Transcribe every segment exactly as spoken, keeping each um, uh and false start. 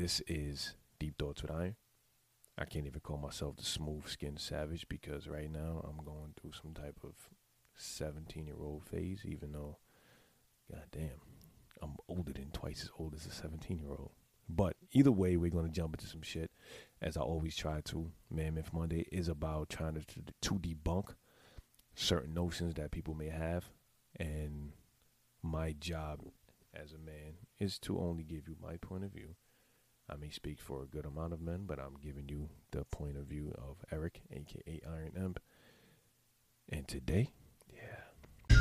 This is Deep Thoughts With Iron. I can't even call myself the smooth-skinned savage because right now I'm going through some type of seventeen-year-old phase, even though, goddamn, I'm older than twice as old as a seventeen-year-old. But either way, we're going to jump into some shit, as I always try to. Man Myth Monday is about trying to, to, to debunk certain notions that people may have. And my job as a man is to only give you my point of view. I may speak for a good amount of men, but I'm giving you the point of view of Eric, a k a. Iron Imp. And today, yeah.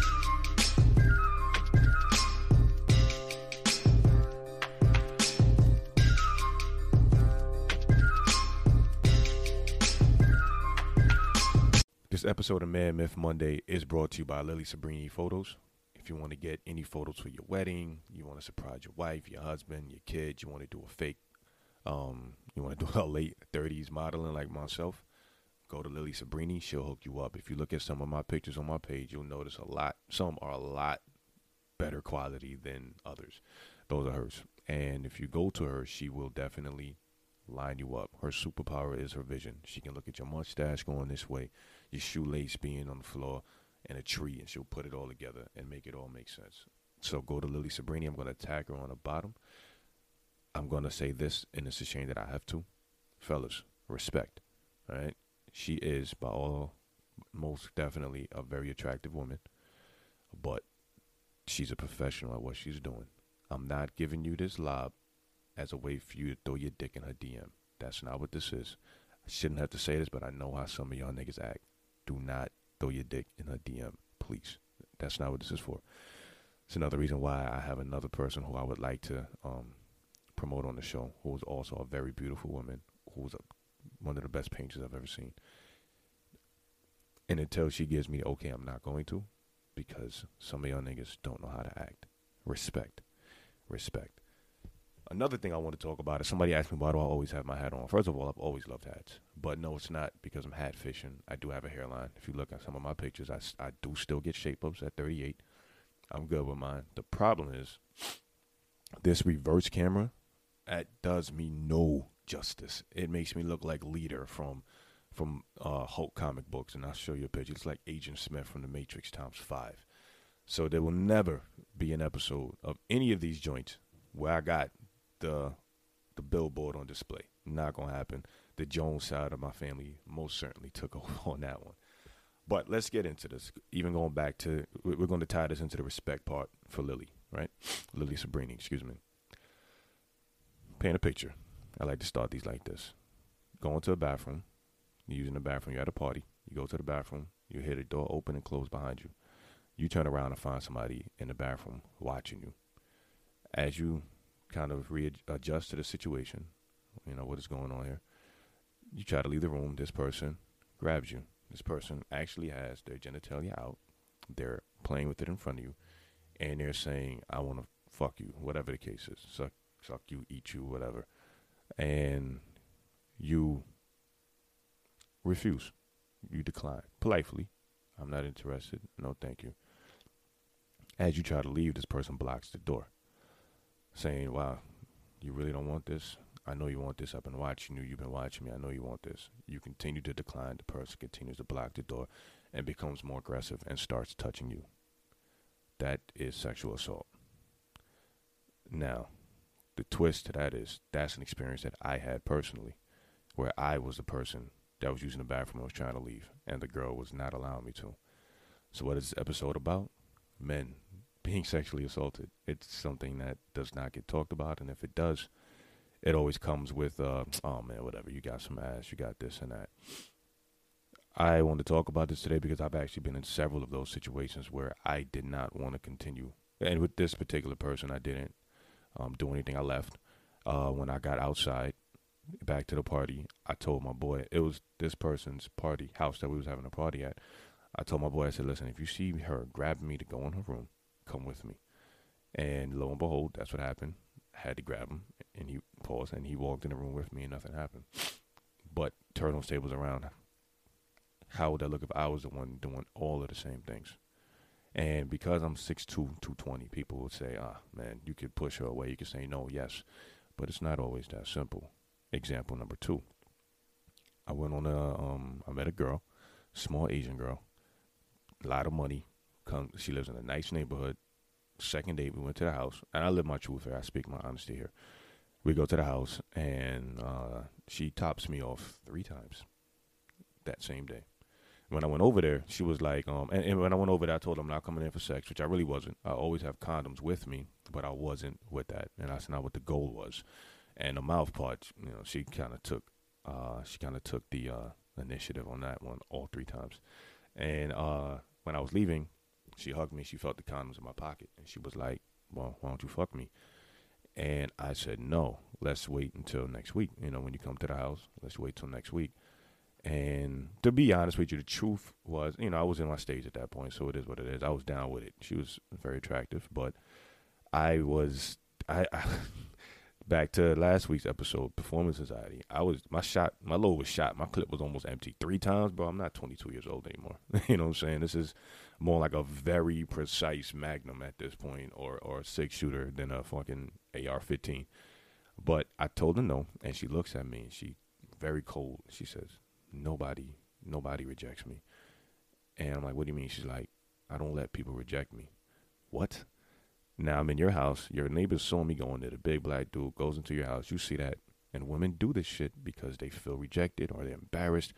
This episode of Man Myth Monday is brought to you by Lily Sabrina Photos. If you want to get any photos for your wedding, you want to surprise your wife, your husband, your kids, you want to do a fake, um, you want to do a late thirties modeling like myself, go to Lily Sabrina. She'll hook you up. If you look at some of my pictures on my page, you'll notice a lot. Some are a lot better quality than others. Those are hers. And if you go to her, she will definitely line you up. Her superpower is her vision. She can look at your mustache going this way, your shoelace being on the floor, and a tree, and she'll put it all together and make it all make sense. So go to Lily Sabrina. I'm going to tag her on the bottom. I'm going to say this, and it's a shame that I have to. Fellas, respect. All right? She is, by all, most definitely a very attractive woman, but she's a professional at what she's doing. I'm not giving you this lob as a way for you to throw your dick in her D M. That's not what this is. I shouldn't have to say this, but I know how some of y'all niggas act. Do not throw your dick in her D M, please. That's not what this is for. It's another reason why I have another person who I would like to um, promote on the show, who is also a very beautiful woman, who is a, one of the best painters I've ever seen. And until she gives me, okay, I'm not going to, because some of y'all niggas don't know how to act. Respect. Respect. Another thing I want to talk about is somebody asked me, why do I always have my hat on? First of all, I've always loved hats. But no, it's not because I'm hat fishing. I do have a hairline. If you look at some of my pictures, I, I do still get shape-ups at thirty-eight. I'm good with mine. The problem is this reverse camera, it does me no justice. It makes me look like Leader from from uh, Hulk comic books. And I'll show you a picture. It's like Agent Smith from The Matrix times five. So there will never be an episode of any of these joints where I got the the billboard on display. Not gonna happen. The Jones side of my family most certainly took over on that one. But let's get into this. Even going back to, we're going to tie this into the respect part for Lily, right? Lily Sabrina, excuse me. Paint a picture. I like to start these like this. Going to a bathroom. You're using the bathroom. You're at a party. You go to the bathroom. You hear the door open and close behind you. You turn around and find somebody in the bathroom watching you. As you kind of readjust to the situation, you know, what is going on here. You try to leave the room. This person grabs you. This person actually has their genitalia out. They're playing with it in front of you. And they're saying, I want to fuck you, whatever the case is. Suck, suck you, eat you, whatever. And you refuse. You decline. Politely. I'm not interested. No, thank you. As you try to leave, this person blocks the door, saying, wow, you really don't want this? I know you want this. I've been watching you. You've been watching me. I know you want this. You continue to decline. The person continues to block the door and becomes more aggressive and starts touching you. That is sexual assault. Now, the twist to that is that's an experience that I had personally, where I was the person that was using the bathroom and was trying to leave, and the girl was not allowing me to. So what is this episode about? Men being sexually assaulted. It's something that does not get talked about, and if it does, it always comes with, uh, oh man, whatever, you got some ass, you got this and that. I want to talk about this today because I've actually been in several of those situations where I did not want to continue. And with this particular person, I didn't um, do anything. I left. Uh, when I got outside, back to the party, I told my boy, it was this person's party house that we was having a party at. I told my boy, I said, listen, if you see her grabbing me to go in her room, come with me. And lo and behold, that's what happened. I had to grab him, and he paused, and he walked in the room with me, and nothing happened. But turn those tables around. How would that look if I was the one doing all of the same things? And because I'm six two, two twenty, people would say, ah, man, you could push her away. You could say no, yes. but it's not always that simple. Example number two. I went on a, um, I met a girl, small Asian girl, a lot of money. Come, she lives in a nice neighborhood. Second date, we went to the house, and I live my truth here. I speak my honesty here. We go to the house, and uh, she tops me off three times that same day. When I went over there, she was like, um, and, and when I went over there, I told her I'm not coming in for sex, which I really wasn't. I always have condoms with me, but I wasn't with that, and that's not what the goal was. And the mouth part, you know, she kind of took, uh, she kind of took the uh, initiative on that one all three times. And uh, when I was leaving, she hugged me. She felt the condoms in my pocket, and she was like, "Well, why don't you fuck me?" And I said, "No, let's wait until next week. You know, when you come to the house, let's wait till next week." And to be honest with you, the truth was, you know, I was in my stage at that point, so it is what it is. I was down with it. She was very attractive, but I was, I, I back to last week's episode, Performance Society. I was, my shot, my load was shot. My clip was almost empty three times, bro. I'm not twenty-two years old anymore. You know what I'm saying? This is more like a very precise Magnum at this point, or, or a six shooter than a fucking A R fifteen. But I told her no, and she looks at me, and she, very cold, she says, Nobody, nobody rejects me. And I'm like, what do you mean? She's like, I don't let people reject me. What? Now I'm in your house. Your neighbors saw me going there. The big black dude goes into your house. You see that. And women do this shit because they feel rejected or they're embarrassed.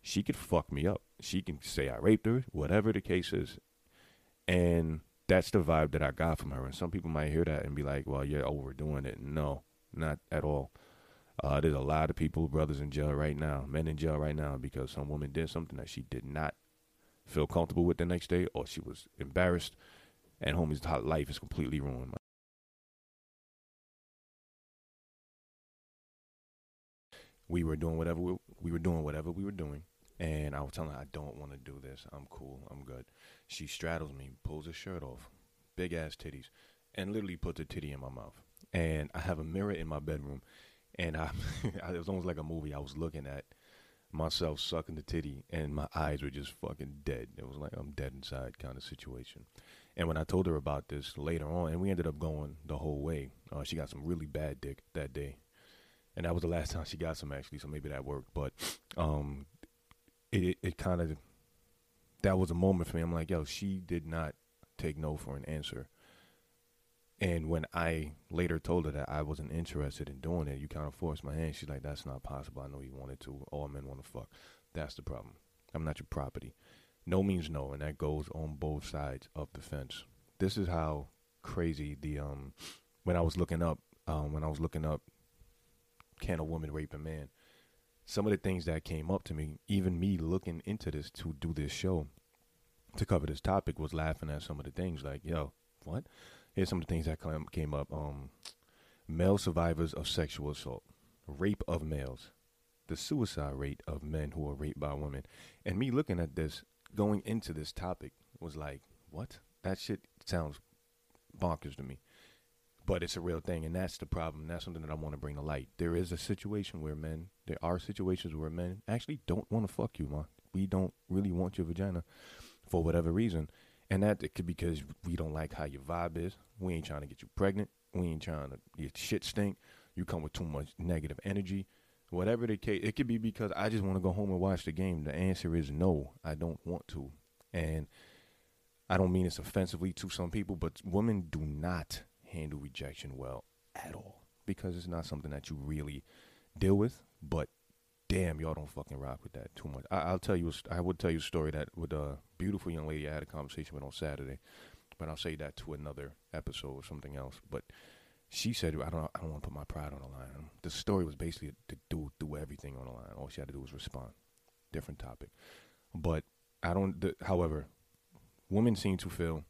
She could fuck me up. She can say I raped her, whatever the case is. And that's the vibe that I got from her. And some people might hear that and be like, well, you're overdoing it. No, not at all. Uh, there's a lot of people, brothers in jail right now, men in jail right now, because some woman did something that she did not feel comfortable with the next day, or she was embarrassed, and homie's life is completely ruined. We were doing whatever we, we were doing, whatever we were doing, and I was telling her, I don't want to do this. I'm cool. I'm good. She straddles me, pulls her shirt off, big ass titties, and literally puts a titty in my mouth. And I have a mirror in my bedroom. And I, it was almost like a movie. I was looking at myself sucking the titty, and my eyes were just fucking dead. It was like I'm dead inside kind of situation. And when I told her about this later on, and we ended up going the whole way, uh, she got some really bad dick that day. And that was the last time she got some, actually, so maybe that worked. But um, it, it, it kind of, that was a moment for me. I'm like, yo, she did not take no for an answer. And when I later told her that I wasn't interested in doing it, you kind of forced my hand. She's like, that's not possible. I know you wanted to. All men want to fuck. That's the problem. I'm not your property. No means no, and that goes on both sides of the fence. This is how crazy the, um, when I was looking up, um, when I was looking up, can a woman rape a man? Some of the things that came up to me, even me looking into this to do this show, to cover this topic, was laughing at some of the things like, yo, what? Here's some of the things that came up. Um, male survivors of sexual assault. Rape of males. The suicide rate of men who are raped by women. And me looking at this, going into this topic, was like, what? That shit sounds bonkers to me. But it's a real thing, and that's the problem. That's something that I want to bring to light. There is a situation where men, there are situations where men actually don't want to fuck you, man. We don't really want your vagina for whatever reason. And that it could be because we don't like how your vibe is. We ain't trying to get you pregnant. We ain't trying to, your shit stink. You come with too much negative energy. Whatever the case, it could be because I just want to go home and watch the game. The answer is no, I don't want to. And I don't mean this offensively to some people, but women do not handle rejection well at all. Because it's not something that you really deal with. But damn, y'all don't fucking rock with that too much. I, I'll tell you, a, I would tell you a story that with a beautiful young lady I had a conversation with on Saturday, but I'll say that to another episode or something else. But she said, I don't, I don't want to put my pride on the line. The story was basically to do, do everything on the line. All she had to do was respond. Different topic. But I don't, the, however, women seem to feel,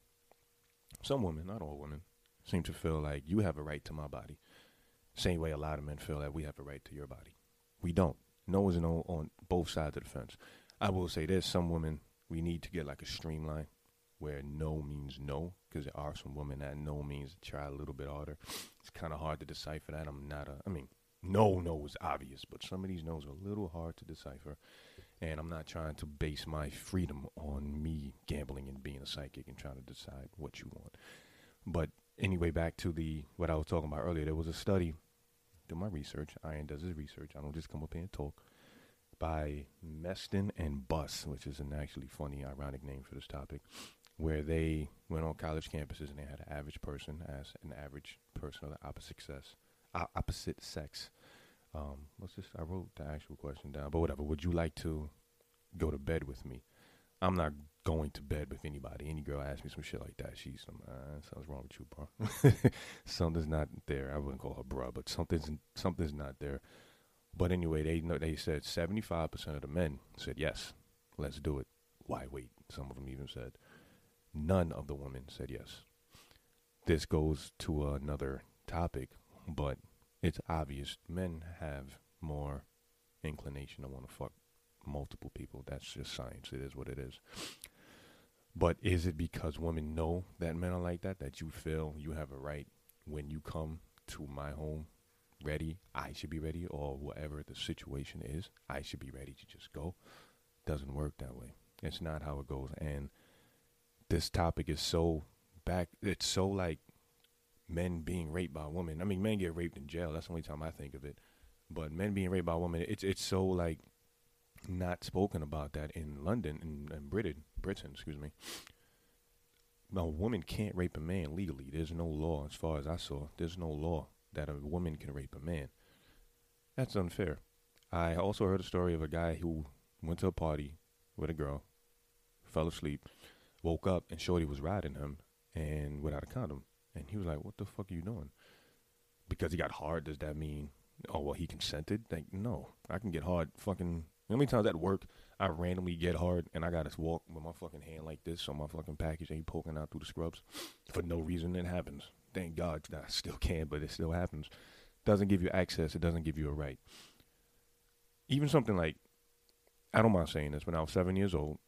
some women, not all women, seem to feel like you have a right to my body. Same way a lot of men feel that we have a right to your body. We don't. No is no on both sides of the fence. I will say this, some women, we need to get like a streamline where no means no, because there are some women that no means try a little bit harder. It's kind of hard to decipher that. I'm not a, I mean, no, no is obvious, but some of these no's are a little hard to decipher. And I'm not trying to base my freedom on me gambling and being a psychic and trying to decide what you want. But anyway, back to the, what I was talking about earlier, there was a study do my research. Iron does his research. I don't just come up here and talk. By Meston and Buss, which is an actually funny, ironic name for this topic, where they went on college campuses and they had an average person as an average person of the opposite sex. Uh, opposite sex. Um, let's just. I wrote the actual question down, but whatever. Would you like to go to bed with me? I'm not going to bed with anybody. Any girl asks me some shit like that, she's some. Uh, something's wrong with you, bro. Something's not there. I wouldn't call her bruh, but something's something's not there. But anyway, they know they said seventy-five percent of the men said yes, let's do it. Why wait? Some of them even said none of the women said yes. This goes to another topic, but it's obvious men have more inclination to want to fuck multiple people. That's just science. It is what it is. But is it because women know that men are like that, that you feel you have a right when you come to my home? Ready, I should be ready, or whatever the situation is, I should be ready to just go. Doesn't work that way. It's not how it goes. And this topic is so back, it's so like men being raped by women. I mean, men get raped in jail. That's the only time I think of it. But men being raped by women, it's it's so like not spoken about that in London and in, in Britain, Britain, excuse me. A woman can't rape a man legally. There's no law, as far as I saw. There's no law that a woman can rape a man. That's unfair. I also heard a story of a guy who went to a party with a girl, fell asleep, woke up, and shorty was riding him and without a condom. And he was like, what the fuck are you doing? Because he got hard, does that mean, oh, well, he consented? Like, no. I can get hard fucking... How many times at work I randomly get hard and I got to walk with my fucking hand like this on my fucking package and he poking out through the scrubs for no reason? It happens. Thank God that I still can, but it still happens. Doesn't give you access. It doesn't give you a right. Even something like, I don't mind saying this, when I was seven years old,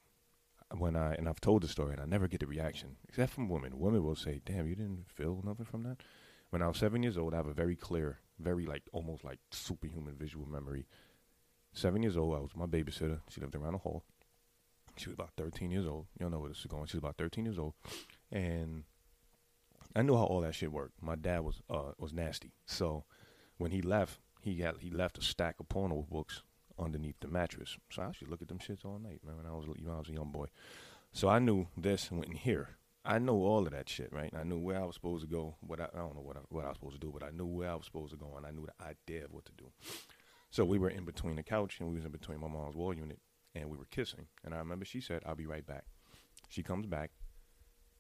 when I, and I've told the story and I never get the reaction, except from women. Women will say, damn, you didn't feel nothing from that? When I was seven years old, I have a very clear, very like, almost like superhuman visual memory. Seven years old, I was with my babysitter. She lived around the hall. She was about thirteen years old. Y'all know where this is going. She was about thirteen years old. And I knew how all that shit worked. My dad was uh was nasty. So when he left, he got he left a stack of porno books underneath the mattress. So I used to look at them shits all night, man, when I was you know, I was a young boy. So I knew this went in here. I know all of that shit, right? I knew where I was supposed to go. What I, I don't know what I, what I was supposed to do, but I knew where I was supposed to go, and I knew the idea of what to do. So we were in between the couch, and we was in between my mom's wall unit, and we were kissing. And I remember she said, I'll be right back. She comes back,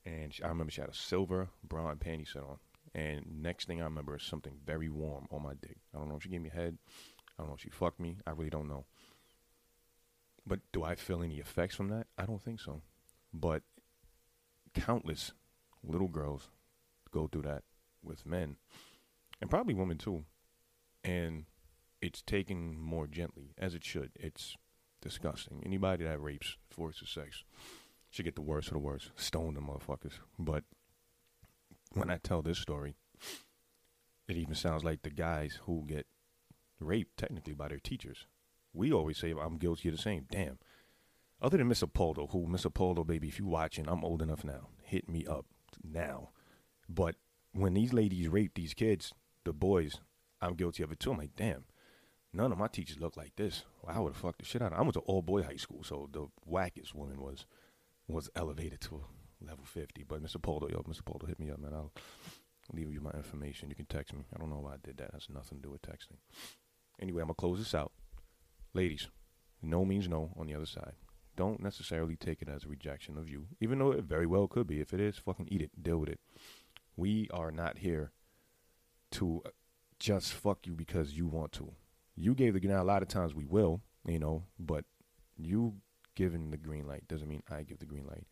and she, I remember she had a silver bra and panty set on. And next thing I remember is something very warm on my dick. I don't know if she gave me head. I don't know if she fucked me. I really don't know. But do I feel any effects from that? I don't think so. But countless little girls go through that with men, and probably women too. And it's taken more gently, as it should. It's disgusting. Anybody that rapes, forces sex, should get the worst of the worst. Stone them motherfuckers. But when I tell this story, it even sounds like the guys who get raped technically by their teachers. We always say, I'm guilty of the same. Damn. Other than Miss Apoldo, who, Miss Apoldo, baby, if you're watching, I'm old enough now. Hit me up now. But when these ladies rape these kids, the boys, I'm guilty of it too. I'm like, damn. None of my teachers look like this. Well, I would have fucked the shit out of them. I went to all-boy high school, so the wackest woman was was elevated to level fifty. But Mister Poldo, yo, Mister Poldo, hit me up, man. I'll leave you my information. You can text me. I don't know why I did that. That's nothing to do with texting. Anyway, I'm going to close this out. Ladies, no means no on the other side. Don't necessarily take it as a rejection of you, even though it very well could be. If it is, fucking eat it. Deal with it. We are not here to just fuck you because you want to. You gave the green light. A lot of times we will, you know, but you giving the green light doesn't mean I give the green light.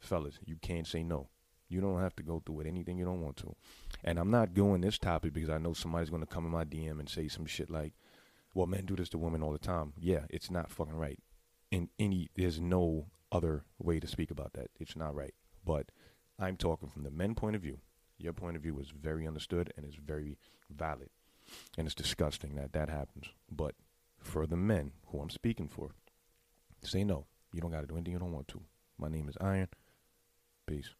Fellas, you can't say no. You don't have to go through with anything you don't want to. And I'm not doing this topic because I know somebody's going to come in my D M and say some shit like, well, men do this to women all the time. Yeah, it's not fucking right. And any, there's no other way to speak about that. It's not right. But I'm talking from the men's point of view. Your point of view is very understood and is very valid. And it's disgusting that that happens. But for the men who I'm speaking for, say no. You don't got to do anything you don't want to. My name is Iron. Peace.